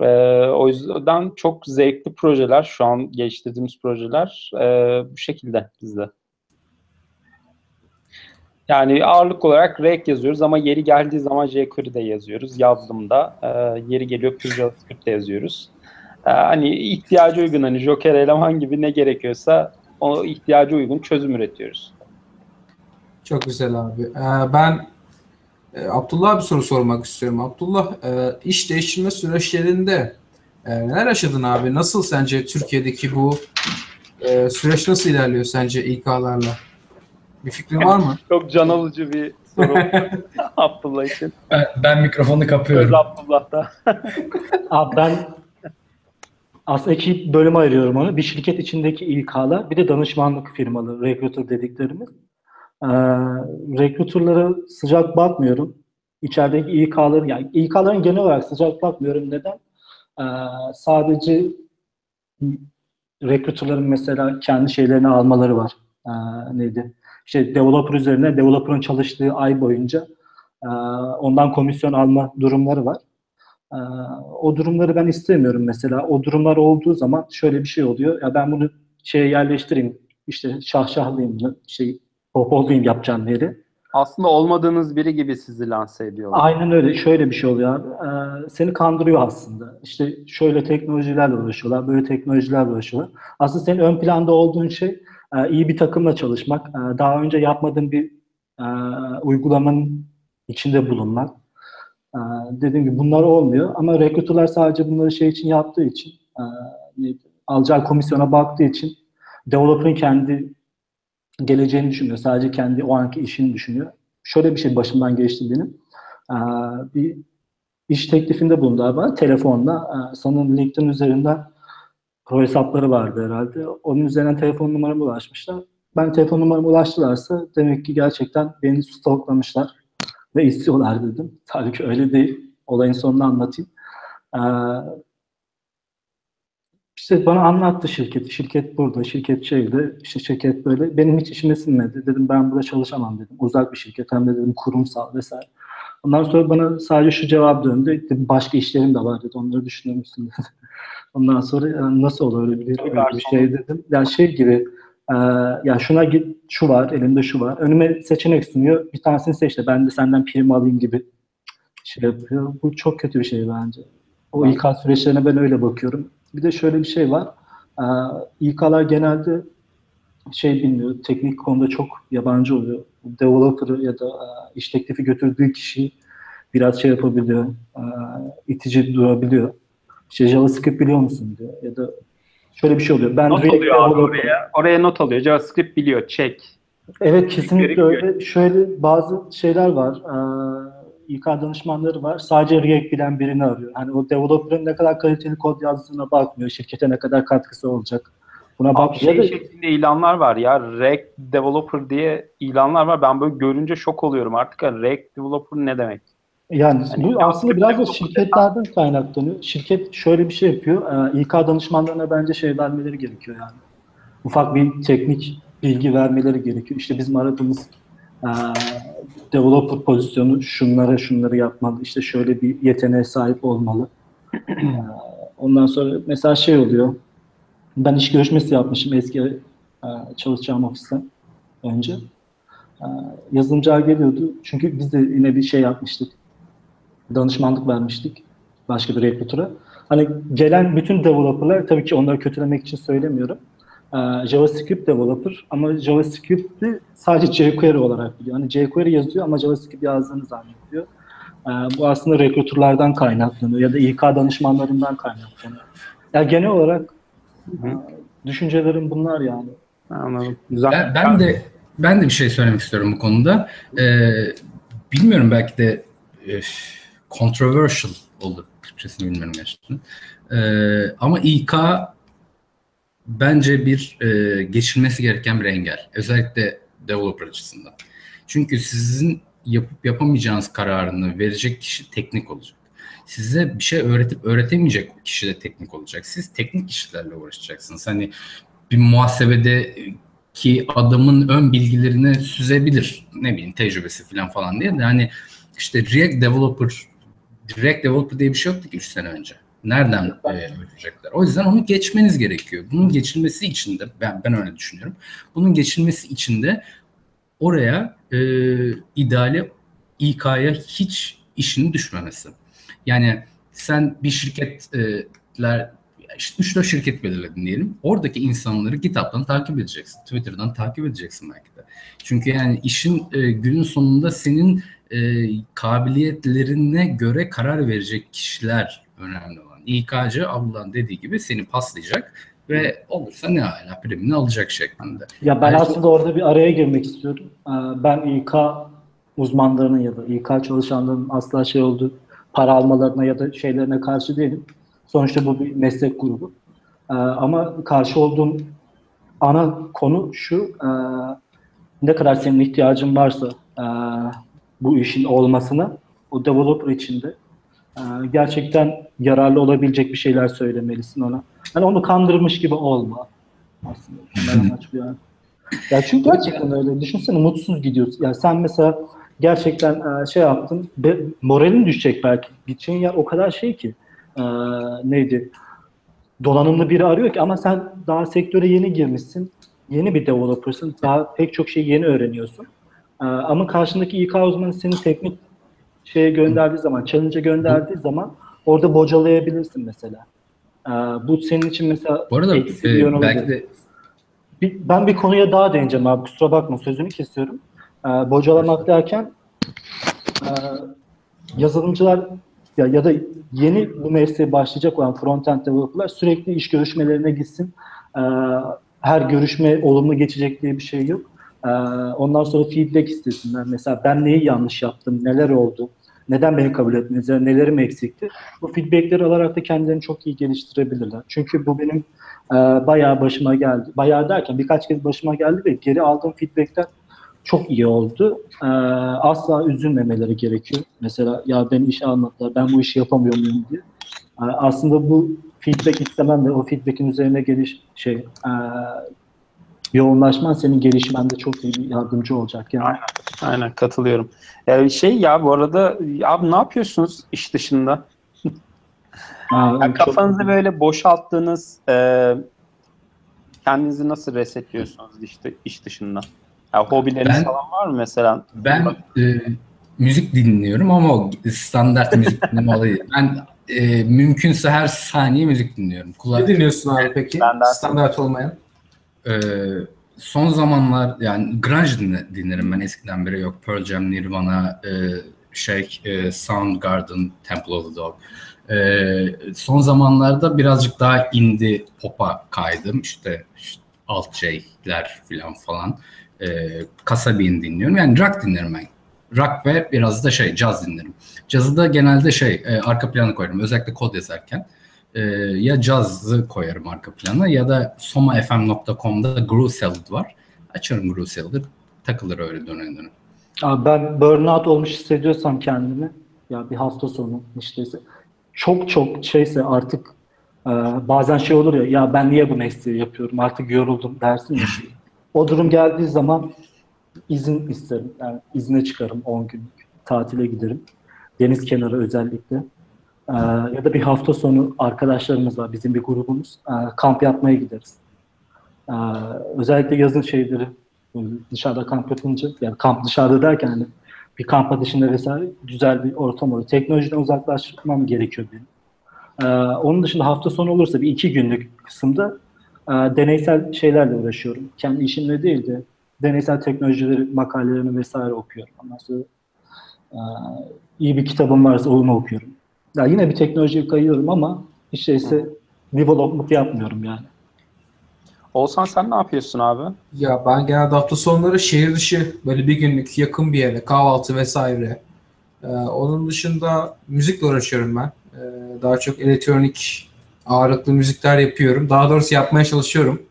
E, o yüzden çok zevkli projeler, şu an geliştirdiğimiz projeler e, bu şekilde bizde. Yani ağırlık olarak React yazıyoruz ama yeri geldiği zaman jQuery de yazıyoruz. Yazdığımda e, yeri geliyor Pug JavaScript de yazıyoruz. E, hani ihtiyaca uygun, hani Joker eleman gibi ne gerekiyorsa o ihtiyaca uygun çözüm üretiyoruz. Çok güzel abi. Ee, ben e, Abdullah'a bir soru sormak istiyorum. Abdullah, e, iş değiştirme süreçlerinde e, neler yaşadın abi? Nasıl sence Türkiye'deki bu e, süreç nasıl ilerliyor sence İK'larla? Bir fikrin var mı? Çok can alıcı bir soru Abdullah için. Ben, ben mikrofonu kapıyorum. Söz Abdullah'ta. Abi ben aslında iki bölüme ayırıyorum onu. Bir şirket içindeki İK'lar, bir de danışmanlık firmaları, recruiter dediklerimiz. Ee, recruiter'lara sıcak bakmıyorum. İçerideki İK'ların, yani İK'ların genel olarak sıcak bakmıyorum. Neden? Ee, sadece recruiter'ların mesela kendi şeylerini almaları var. Ee, neydi? İşte developer üzerine, developer'ın çalıştığı ay boyunca e, ondan komisyon alma durumları var. O durumları ben istemiyorum mesela. O durumlar olduğu zaman şöyle bir şey oluyor. Ya ben bunu şeye yerleştireyim, işte şahşahlayayım, şey, popolayayım yapacağım yeri. aslında olmadığınız biri gibi sizi lanse ediyorlar. Aynen öyle. Şöyle bir şey oluyor. Ee, seni kandırıyor aslında. İşte şöyle teknolojilerle uğraşıyorlar, böyle teknolojilerle uğraşıyorlar. Aslında senin ön planda olduğun şey iyi bir takımla çalışmak, daha önce yapmadığın bir e, uygulamanın içinde bulunmak. E, dediğim gibi bunlar olmuyor ama recruiter'lar sadece bunları şey için yaptığı için, e, alacağı komisyona baktığı için developer'ın kendi geleceğini düşünmüyor. Sadece kendi o anki işini düşünüyor. Şöyle bir şey başımdan geçti benim. E, bir iş teklifinde bulundu bana telefonla. E, sanırım LinkedIn üzerinden pro hesapları vardı herhalde. Onun üzerinden telefon numaramı ulaşmışlar. Ben telefon numaramı ulaştılarsa demek ki gerçekten beni stalklamışlar ve istiyorlar dedim. Tabii ki öyle değil. Olayın sonunu anlatayım. Ee, işte bana anlattı şirketi. Şirket burada, şirket şeydi. İşte şirket böyle. Benim hiç işime sinmedi. Dedim ben burada çalışamam dedim. Uzak bir şirket. Hem de dedim kurumsal vesaire. Ondan sonra bana sadece şu cevap döndü. Dedim, başka işlerim de var dedi. Onları düşünür müsün dedi. Ondan sonra nasıl olabilir bir şey dedim. Yani şey gibi, e, ya şuna git, şu var, elimde şu var. Önüme seçenek sunuyor, bir tanesini seç de ben de senden prim alayım gibi şey yapıyor. Bu çok kötü bir şey bence. O İK süreçlerine ben öyle bakıyorum. Bir de şöyle bir şey var. E, İK'lar genelde şey bilmiyor, teknik konuda çok yabancı oluyor. Developer'ı ya da e, iş teklifi götürdüğü kişiyi biraz şey yapabiliyor, e, itici durabiliyor. İşte JavaScript biliyor musun diyor ya da şöyle bir şey oluyor. Ben not alıyor abi oraya. Oraya not alıyor. JavaScript biliyor. Check. Evet kesinlikle öyle. Şöyle bazı şeyler var. Ee, İK danışmanları var. Sadece React bilen birini arıyor. Hani o developer'ın ne kadar kaliteli kod yazdığına bakmıyor. Şirkete ne kadar katkısı olacak. Buna bak. Şey da... şeklinde ilanlar var ya. React developer diye ilanlar var. Ben böyle görünce şok oluyorum artık. Yani React developer ne demek? Yani hani bu aslında biraz da şirketlerden kaynaklanıyor. Şirket şöyle bir şey yapıyor. İK danışmanlarına bence şey vermeleri gerekiyor yani. Ufak bir teknik bilgi vermeleri gerekiyor. İşte bizim aradığımız e, developer pozisyonu şunlara şunları yapmalı. İşte şöyle bir yeteneğe sahip olmalı. Ondan sonra mesela şey oluyor. Ben iş görüşmesi yapmışım eski e, çalışacağım ofisten önce. E, yazılımcılar geliyordu. Çünkü biz de yine bir şey yapmıştık. Danışmanlık vermiştik başka bir recruiter'a. Hani gelen bütün developer'lar, tabii ki onları kötülemek için söylemiyorum. Ee, JavaScript developer ama JavaScript'i sadece jQuery olarak biliyor. Hani jQuery yazıyor ama JavaScript yazdığını zannediyor. Ee, bu aslında recruiter'lardan kaynaklanıyor ya da İK danışmanlarından kaynaklanıyor. Yani genel olarak e, düşüncelerim bunlar yani. Anladım. Ben, ben de ben de bir şey söylemek istiyorum bu konuda. Ee, bilmiyorum belki de öf. Controversial oldu. Türkçesini bilmiyorum gerçekten. Ee, ama İK bence bir e, geçilmesi gereken bir engel. Özellikle developer açısından. Çünkü sizin yapıp yapamayacağınız kararını verecek kişi teknik olacak. Size bir şey öğretip öğretemeyecek kişi de teknik olacak. Siz teknik kişilerle uğraşacaksınız. Hani bir muhasebedeki adamın ön bilgilerini süzebilir. Ne bileyim tecrübesi falan falan diye de hani işte React developer React Developer diye bir şey yoktu ki üç sene önce. Nereden e, öğrenecekler? O yüzden onu geçmeniz gerekiyor. Bunun geçilmesi için de, ben, ben öyle düşünüyorum. Bunun geçilmesi için de oraya e, ideali İK'ya hiç işini düşmemesi. Yani sen bir şirketler, işte üç dört şirket belirledin diyelim. Oradaki insanları GitHub'dan takip edeceksin. Twitter'dan takip edeceksin belki de. Çünkü yani işin e, günün sonunda senin E, kabiliyetlerine göre karar verecek kişiler önemli olan. İK'cı ablan dediği gibi seni paslayacak ve olursa ne hala primini alacak şeklinde. Ya ben Her aslında şey... orada bir araya girmek istiyorum. Ben İK uzmanlarının ya da İK çalışanlarının asla şey olduğu para almalarına ya da şeylerine karşı değilim. Sonuçta bu bir meslek grubu. Ama karşı olduğum ana konu şu, ne kadar senin ihtiyacın varsa bu işin olmasına o developer içinde e, gerçekten yararlı olabilecek bir şeyler söylemelisin ona. Yani onu kandırmış gibi olma. Aslında yani. Ya çünkü gerçekten öyle. Düşünsene mutsuz gidiyorsun. Yani sen mesela gerçekten e, şey yaptın, be, moralin düşecek belki. Gideceğin yer o kadar şey ki e, neydi? Donanımlı biri arıyor ki ama sen daha sektöre yeni girmişsin. Yeni bir developer'sın. Daha pek çok şeyi yeni öğreniyorsun. Ee, ama karşındaki İK uzmanı seni teknik şeye gönderdiği zaman, challenge'a gönderdiği zaman orada bocalayabilirsin mesela. Ee, bu senin için mesela bu arada, eksi bir yön e, belki de... bir, ben bir konuya daha değineceğim abi, kusura bakma sözünü kesiyorum. Ee, bocalamak derken e, yazılımcılar ya, ya da yeni bu mesleğe başlayacak olan front-end developer'lar sürekli iş görüşmelerine gitsin. Ee, her görüşme olumlu geçecek diye bir şey yok. Ee, ondan sonra feedback istesinler. Mesela ben neyi yanlış yaptım, neler oldu, neden beni kabul etmediniz, nelerim eksikti. Bu feedbackleri alarak da kendilerini çok iyi geliştirebilirler. Çünkü bu benim e, bayağı başıma geldi. Bayağı derken birkaç kez başıma geldi ve geri aldığım feedbackler çok iyi oldu. Ee, asla üzülmemeleri gerekiyor. Mesela ya beni işe almadılar, ben bu işi yapamıyor muyum diye. Ee, aslında bu feedback istemem de o feedback'in üzerine geliş şey e, yoğunlaşman senin gelişmende çok iyi yardımcı olacak yani. Aynen, aynen katılıyorum. Ee, şey ya bu arada abi ne yapıyorsunuz iş dışında? Aa, ya, kafanızı çok... böyle boşalttığınız e, kendinizi nasıl resetliyorsunuz işte iş dışında? Ya hobileriniz falan var mı mesela? Ben e, müzik dinliyorum ama standart müzik dinleme olayı. Ben e, mümkünse her saniye müzik dinliyorum. Kulak... Ne dinliyorsun abi peki? Benden standart sonra... olmayan? Ee, son zamanlar yani grunge dinlerim ben eskiden beri yok. Pearl Jam, Nirvana, e, şey, e, Soundgarden, Temple of the Dog. E, son zamanlarda birazcık daha indie pop'a kaydım. İşte, işte alt-j'ler falan falan. E, Kasabi'ni dinliyorum. Yani rock dinlerim ben. Rock ve biraz da şey caz dinlerim. Cazı da genelde şey e, arka plana koyarım. Özellikle kod yazarken. Ee, ya cazı koyarım arka plana ya da soma f m nokta com'da Groove Salad var. Açarım Groove Salad'ı, takılır öyle dönen dönen. Abi ben burnout olmuş hissediyorsam kendimi, ya bir hafta sonu işteyse, çok çok şeyse artık e, bazen şey olur ya, ya ben niye bu mesleği yapıyorum artık yoruldum dersin ya. O durum geldiği zaman izin isterim, yani izne çıkarım on günlük, tatile giderim. Deniz kenarı özellikle. Ee, ya da bir hafta sonu arkadaşlarımız var, bizim bir grubumuz. Ee, kamp yapmaya gideriz. Ee, özellikle yazın şeyleri, dışarıda kamp yapınca, yani kamp dışarıda derken hani bir kamp ateşinde vesaire güzel bir ortam oluyor. Teknolojiden uzaklaşmam gerekiyor benim. Ee, onun dışında hafta sonu olursa bir iki günlük kısımda e, deneysel şeylerle uğraşıyorum. Kendi işimle değil de deneysel teknolojileri, makalelerini vesaire okuyorum. Ondan sonra e, iyi bir kitabım varsa onu okuyorum. Ya yine bir teknolojiye kayıyorum ama hiç şeyse development yapmıyorum yani. Oğuzhan sen ne yapıyorsun abi? Ya ben genelde hafta sonları şehir dışı böyle bir günlük yakın bir yere kahvaltı vesaire. Ee, onun dışında müzikle uğraşıyorum ben. Ee, daha çok elektronik ağırlıklı müzikler yapıyorum. Daha doğrusu yapmaya çalışıyorum.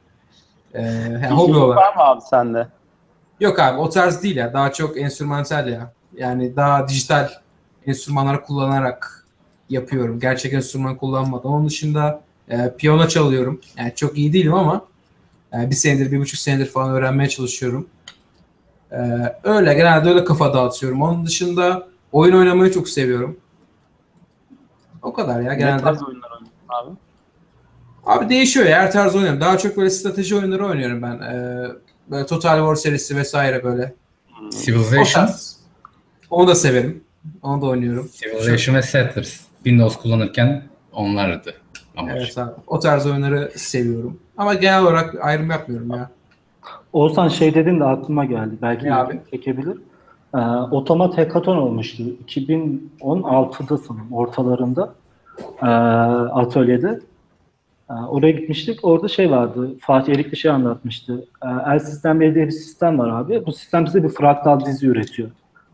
Ee, yani hobi olarak. Var mı abi sende? Yok abi o tarz değil ya. Daha çok enstrümantal ya. Yani daha dijital enstrümanları kullanarak yapıyorum. Gerçek enstrüman kullanmadan. Onun dışında e, piyano çalıyorum. Yani çok iyi değilim ama e, bir senedir, bir buçuk senedir falan öğrenmeye çalışıyorum. E, öyle. Genelde öyle kafa dağıtıyorum. Onun dışında oyun oynamayı çok seviyorum. O kadar ya. Genelde... Ne tarz oyunlar oynuyorsun abi? Abi değişiyor ya. Her tarz oynuyorum. Daha çok böyle strateji oyunları oynuyorum ben. E, böyle Total War serisi vesaire böyle. Hmm. Civilization. Onu da severim. Onu da oynuyorum. Civilization ve Settlers. Windows kullanırken onlardı. Evet abi. O tarz oyunları seviyorum. Ama genel olarak ayrım yapmıyorum ya. Oğuzhan şey dedin de aklıma geldi. Belki abi çekebilir. Ee, otomat hackathon olmuştu. iki bin on altıda sanırım ortalarında. Ee, atölyede. Ee, oraya gitmiştik. Orada şey vardı. Fatih Erikli şey anlatmıştı. Ee, El sistemleri diye bir sistem var abi. Bu sistem size bir fraktal dizi üretiyor.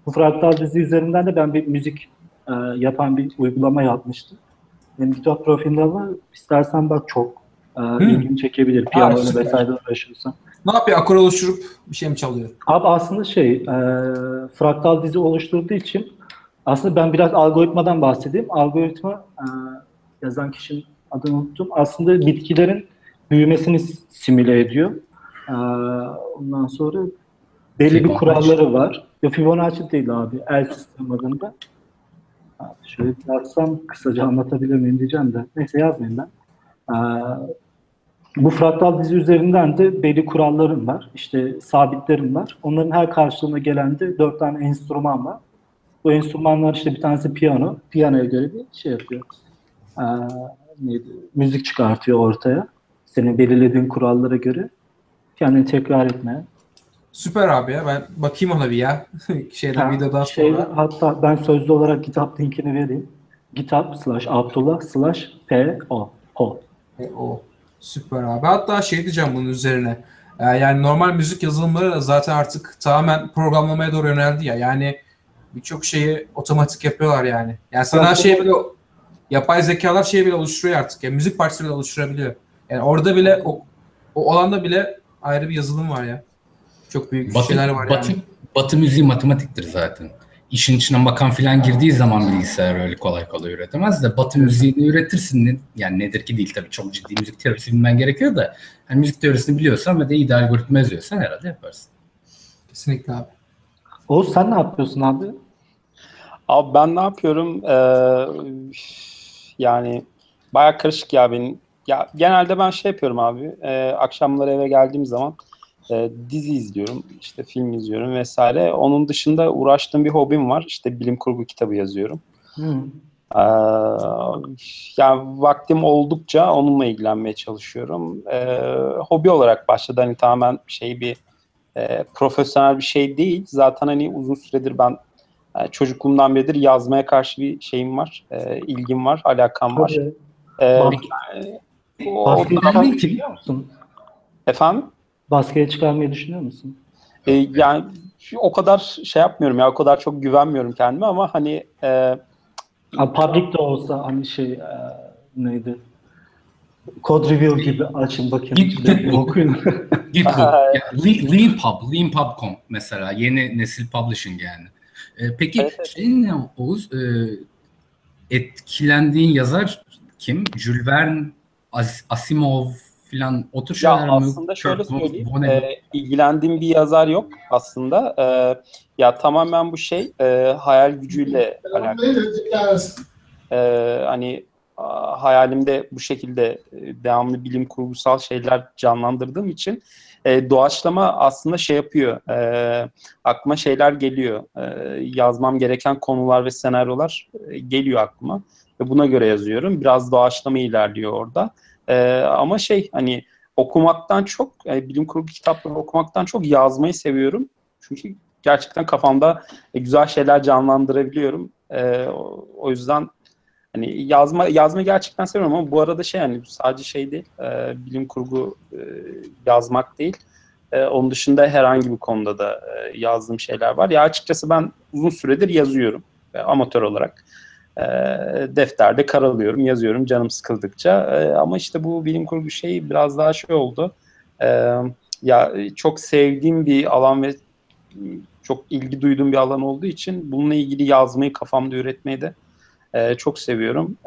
Bu fraktal dizi üzerinden de ben bir müzik e, yapan bir uygulama yapmıştım. Benim GitHub profilimde var. İstersen bak çok e, ilgimi çekebilir. Piyanoyla vesaire uğraşıyorsan. Ne yapıyor? Akor oluşturup bir şey mi çalıyor? Abi aslında şey e, fraktal dizi oluşturduğu için aslında ben biraz algoritmadan bahsedeyim. Algoritma e, yazan kişinin adını unuttum. Aslında bitkilerin büyümesini simüle ediyor. E, ondan sonra belli Fibonacci. Bir kuralları var. Yo, Fibonacci değil abi. El sistem adında. Şöyle yazsam kısaca anlatabilir miyim diyeceğim de. Neyse yazmayayım ben. Ee, Bu fraktal dizi üzerinden de belli kurallarım var, işte sabitlerim var. Onların her karşılığına gelen de dört tane enstrüman var. Bu enstrümanlar işte bir tanesi piyano, piyanoya göre bir şey yapıyor. Ee, neydi? Müzik çıkartıyor ortaya. Senin belirlediğin kurallara göre kendini tekrar etme. Süper abi ya, ben bakayım ona bir ya. Şeyden yani, videodan şey, sonra. Hatta ben sözlü olarak GitHub linkini vereyim. GitHub slash Abdullah slash P O. P O. Süper abi. Hatta şey diyeceğim bunun üzerine. Ee, yani normal müzik yazılımları da zaten artık tamamen programlamaya doğru yöneldi ya. Yani birçok şeyi otomatik yapıyorlar yani. Yani sana şey bile, yapay zekalar şey bile oluşturuyor artık. Yani müzik parçası bile oluşturabiliyor. Yani orada bile o, o alanda bile ayrı bir yazılım var ya. Çok büyük batı, şeyler var batı, yani. Batı müziği matematiktir zaten. İşin içine bakan filan girdiği zaman bilgisayar öyle kolay kolay üretemez de Batı müziğini üretirsin. Yani nedir ki değil tabii, çok ciddi müzik teorisi bilmen gerekiyor da yani müzik teorisini biliyorsan ve de iyi de algoritma yazıyorsan herhalde yaparsın. Kesinlikle abi. Oğuz sen ne yapıyorsun abi? Abi ben ne yapıyorum? Ee, yani bayağı karışık ya benim. Ya genelde ben şey yapıyorum abi. E, akşamları eve geldiğim zaman E, dizi izliyorum, işte film izliyorum vesaire. Onun dışında uğraştığım bir hobim var. İşte bilim kurgu kitabı yazıyorum. Hmm. E, yani vaktim oldukça onunla ilgilenmeye çalışıyorum. E, hobi olarak başladı. Hani tamamen şey bir e, profesyonel bir şey değil. Zaten hani uzun süredir ben e, çocukluğumdan beridir yazmaya karşı bir şeyim var. E, ilgim var, alakam var. E, Bahsettiğini biliyor musun? Efendim? Baskıya çıkarmayı düşünüyor musun? Ee, yani o kadar şey yapmıyorum ya, o kadar çok güvenmiyorum kendime ama hani e, public de olsa hani şey e, neydi? Code Review gibi açın bakın. Okuyun. Leanpub, leanpub nokta com mesela yeni nesil publishing yani. E, peki evet, şeyin ne Oğuz? E, etkilendiğin yazar kim? Jules Verne, As Asimov filan otur ya aslında mı? Şöyle söyleyeyim, e, ilgilendiğim bir yazar yok aslında. E, ya tamamen bu şey e, hayal gücüyle alakalı. E, hani a, hayalimde bu şekilde e, devamlı bilim kurgusal şeyler canlandırdığım için e, doğaçlama aslında şey yapıyor. E, aklıma şeyler geliyor. E, yazmam gereken konular ve senaryolar e, geliyor aklıma. Ve buna göre yazıyorum. Biraz doğaçlama ilerliyor orada. Ee, ama şey hani okumaktan çok, yani bilim kurgu kitapları okumaktan çok yazmayı seviyorum. Çünkü gerçekten kafamda güzel şeyler canlandırabiliyorum. Ee, o, o yüzden hani yazma yazma gerçekten seviyorum ama bu arada şey yani sadece şey değil, e, bilim kurgu e, yazmak değil. E, onun dışında herhangi bir konuda da e, yazdığım şeyler var. Ya açıkçası ben uzun süredir yazıyorum e, amatör olarak. Defterde karalıyorum, yazıyorum canım sıkıldıkça. Ama işte bu bilim kurgu şeyi biraz daha şey oldu. Ya çok sevdiğim bir alan ve çok ilgi duyduğum bir alan olduğu için bununla ilgili yazmayı, kafamda üretmeyi de çok seviyorum.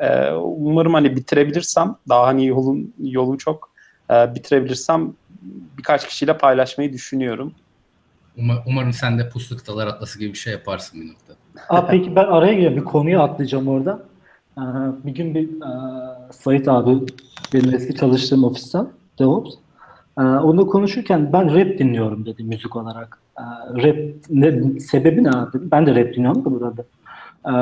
Umarım hani bitirebilirsem, daha hani yolun yolu çok, bitirebilirsem birkaç kişiyle paylaşmayı düşünüyorum. Umarım sen de Puslu Kıtalar Atlası gibi bir şey yaparsın bir nokta. Aa, peki ben araya gireyim, bir konuya atlayacağım orada. Ee, bir gün bir e, Sait abi, benim eski çalıştığım ofisten, DevOps, e, onunla konuşurken ben rap dinliyorum dedi müzik olarak. E, rap ne, sebebi ne abi? Ben de rap dinliyorum da burada. E,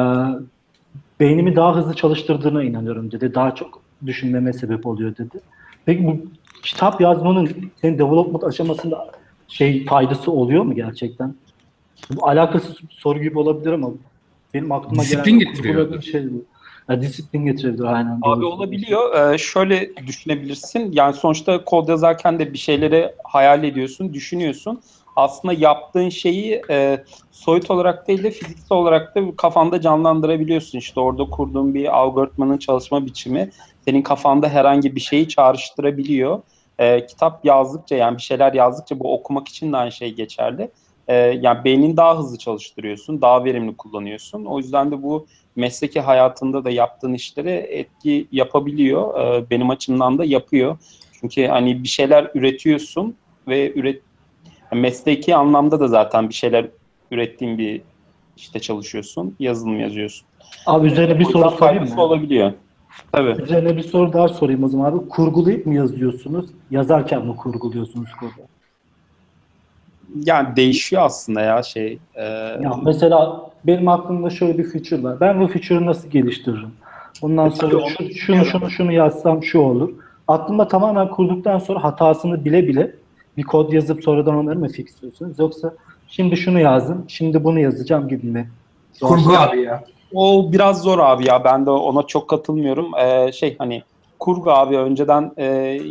beynimi daha hızlı çalıştırdığına inanıyorum dedi. Daha çok düşünmeme sebep oluyor dedi. Peki bu kitap yazmanın senin development aşamasında şey faydası oluyor mu gerçekten? Bu alakasız soru gibi olabilir ama benim aklıma disiplin gelen getiriyor. Şey, yani disiplin getirebilir aynen. Abi olabiliyor. Ee, şöyle düşünebilirsin. Yani sonuçta kod yazarken de bir şeyleri hayal ediyorsun, düşünüyorsun. Aslında yaptığın şeyi e, soyut olarak değil de fiziksel olarak da kafanda canlandırabiliyorsun. İşte orada kurduğun bir algoritmanın çalışma biçimi senin kafanda herhangi bir şeyi çağrıştırabiliyor. E, kitap yazdıkça yani bir şeyler yazdıkça bu okumak için de aynı şey geçerli. E, yani beynini daha hızlı çalıştırıyorsun, daha verimli kullanıyorsun. O yüzden de bu mesleki hayatında da yaptığın işlere etki yapabiliyor. E, benim açımdan da yapıyor. Çünkü hani bir şeyler üretiyorsun ve üret yani mesleki anlamda da zaten bir şeyler ürettiğin bir işte çalışıyorsun, yazılım yazıyorsun. Abi üzerine bir soru sorayım mı? Olabiliyor. Tabii. Üzerine bir soru daha sorayım o zaman abi. Kurgulayıp mı yazıyorsunuz? Yazarken mi kurguluyorsunuz kodu? Yani değişiyor aslında ya şey. E... Ya mesela benim aklımda şöyle bir feature var. Ben bu feature'ı nasıl geliştiririm? Ondan e sonra şu, şunu şunu şunu yazsam şu olur. Aklımda tamamen kurduktan sonra hatasını bile bile bir kod yazıp sonradan onları mı fixliyorsunuz? Yoksa şimdi şunu yazdım, şimdi bunu yazacağım gibi mi? Kurgu abi ya. O biraz zor abi ya. Ben de ona çok katılmıyorum. Ee, şey hani kurgu abi önceden e,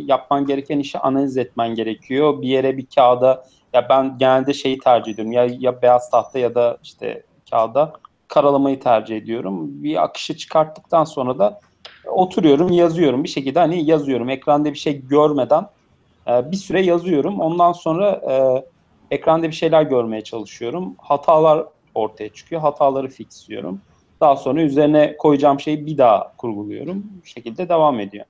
yapman gereken işi analiz etmen gerekiyor. Bir yere bir kağıda ya ben genelde şeyi tercih ediyorum. Ya, ya beyaz tahta ya da işte kağıda karalamayı tercih ediyorum. Bir akışı çıkarttıktan sonra da oturuyorum, yazıyorum. Bir şekilde hani yazıyorum. Ekranda bir şey görmeden e, bir süre yazıyorum. Ondan sonra e, ekranda bir şeyler görmeye çalışıyorum. Hatalar ortaya çıkıyor. Hataları fixliyorum. Daha sonra üzerine koyacağım şeyi bir daha kurguluyorum. Bu şekilde devam ediyor.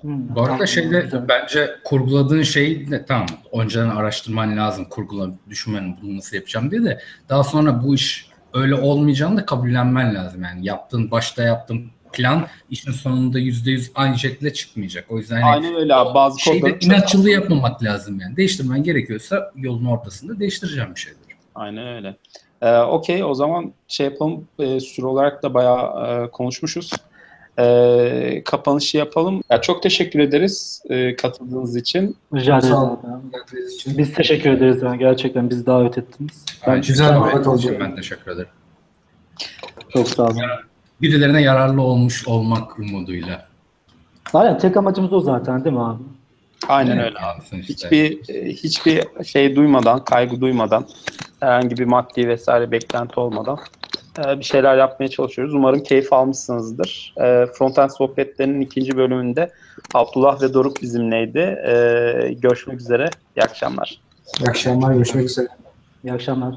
Hmm. Bu arada şeyde bence kurguladığın şeyi de tamam önceden araştırman lazım. Kurgulan, düşünmen bunu nasıl yapacağım diye de daha sonra bu iş öyle olmayacağını da kabullenmen lazım. Yani yaptığın, başta yaptığın plan işin sonunda yüzde yüz aynı şekilde çıkmayacak. O yüzden hani aynen öyle abi. Bazı şeyde inatçılığı yapmamak lazım yani. Değiştirmen gerekiyorsa yolun ortasında değiştireceğim bir şeydir. Aynen öyle. Ee, Okey, o zaman şey yapalım, e, süre olarak da bayağı e, konuşmuşuz. E, kapanışı yapalım. Ya, çok teşekkür ederiz e, katıldığınız için. Rica ederim. Biz teşekkür ederiz. Yani gerçekten bizi davet ettiniz. Ben yani, güzel davet olacağım. Ben teşekkür ederim. Çok sağ olun. Yani, birilerine yararlı olmuş olmak umuduyla. Aynen, tek amacımız o zaten değil mi abi? Aynen öyle abi. Hiçbir, hiçbir şey duymadan, kaygı duymadan, herhangi bir maddi vesaire beklenti olmadan bir şeyler yapmaya çalışıyoruz. Umarım keyif almışsınızdır. Frontend sohbetlerinin ikinci bölümünde Abdullah ve Doruk bizimleydi. Görüşmek üzere. İyi akşamlar. İyi akşamlar. Görüşmek üzere. İyi akşamlar.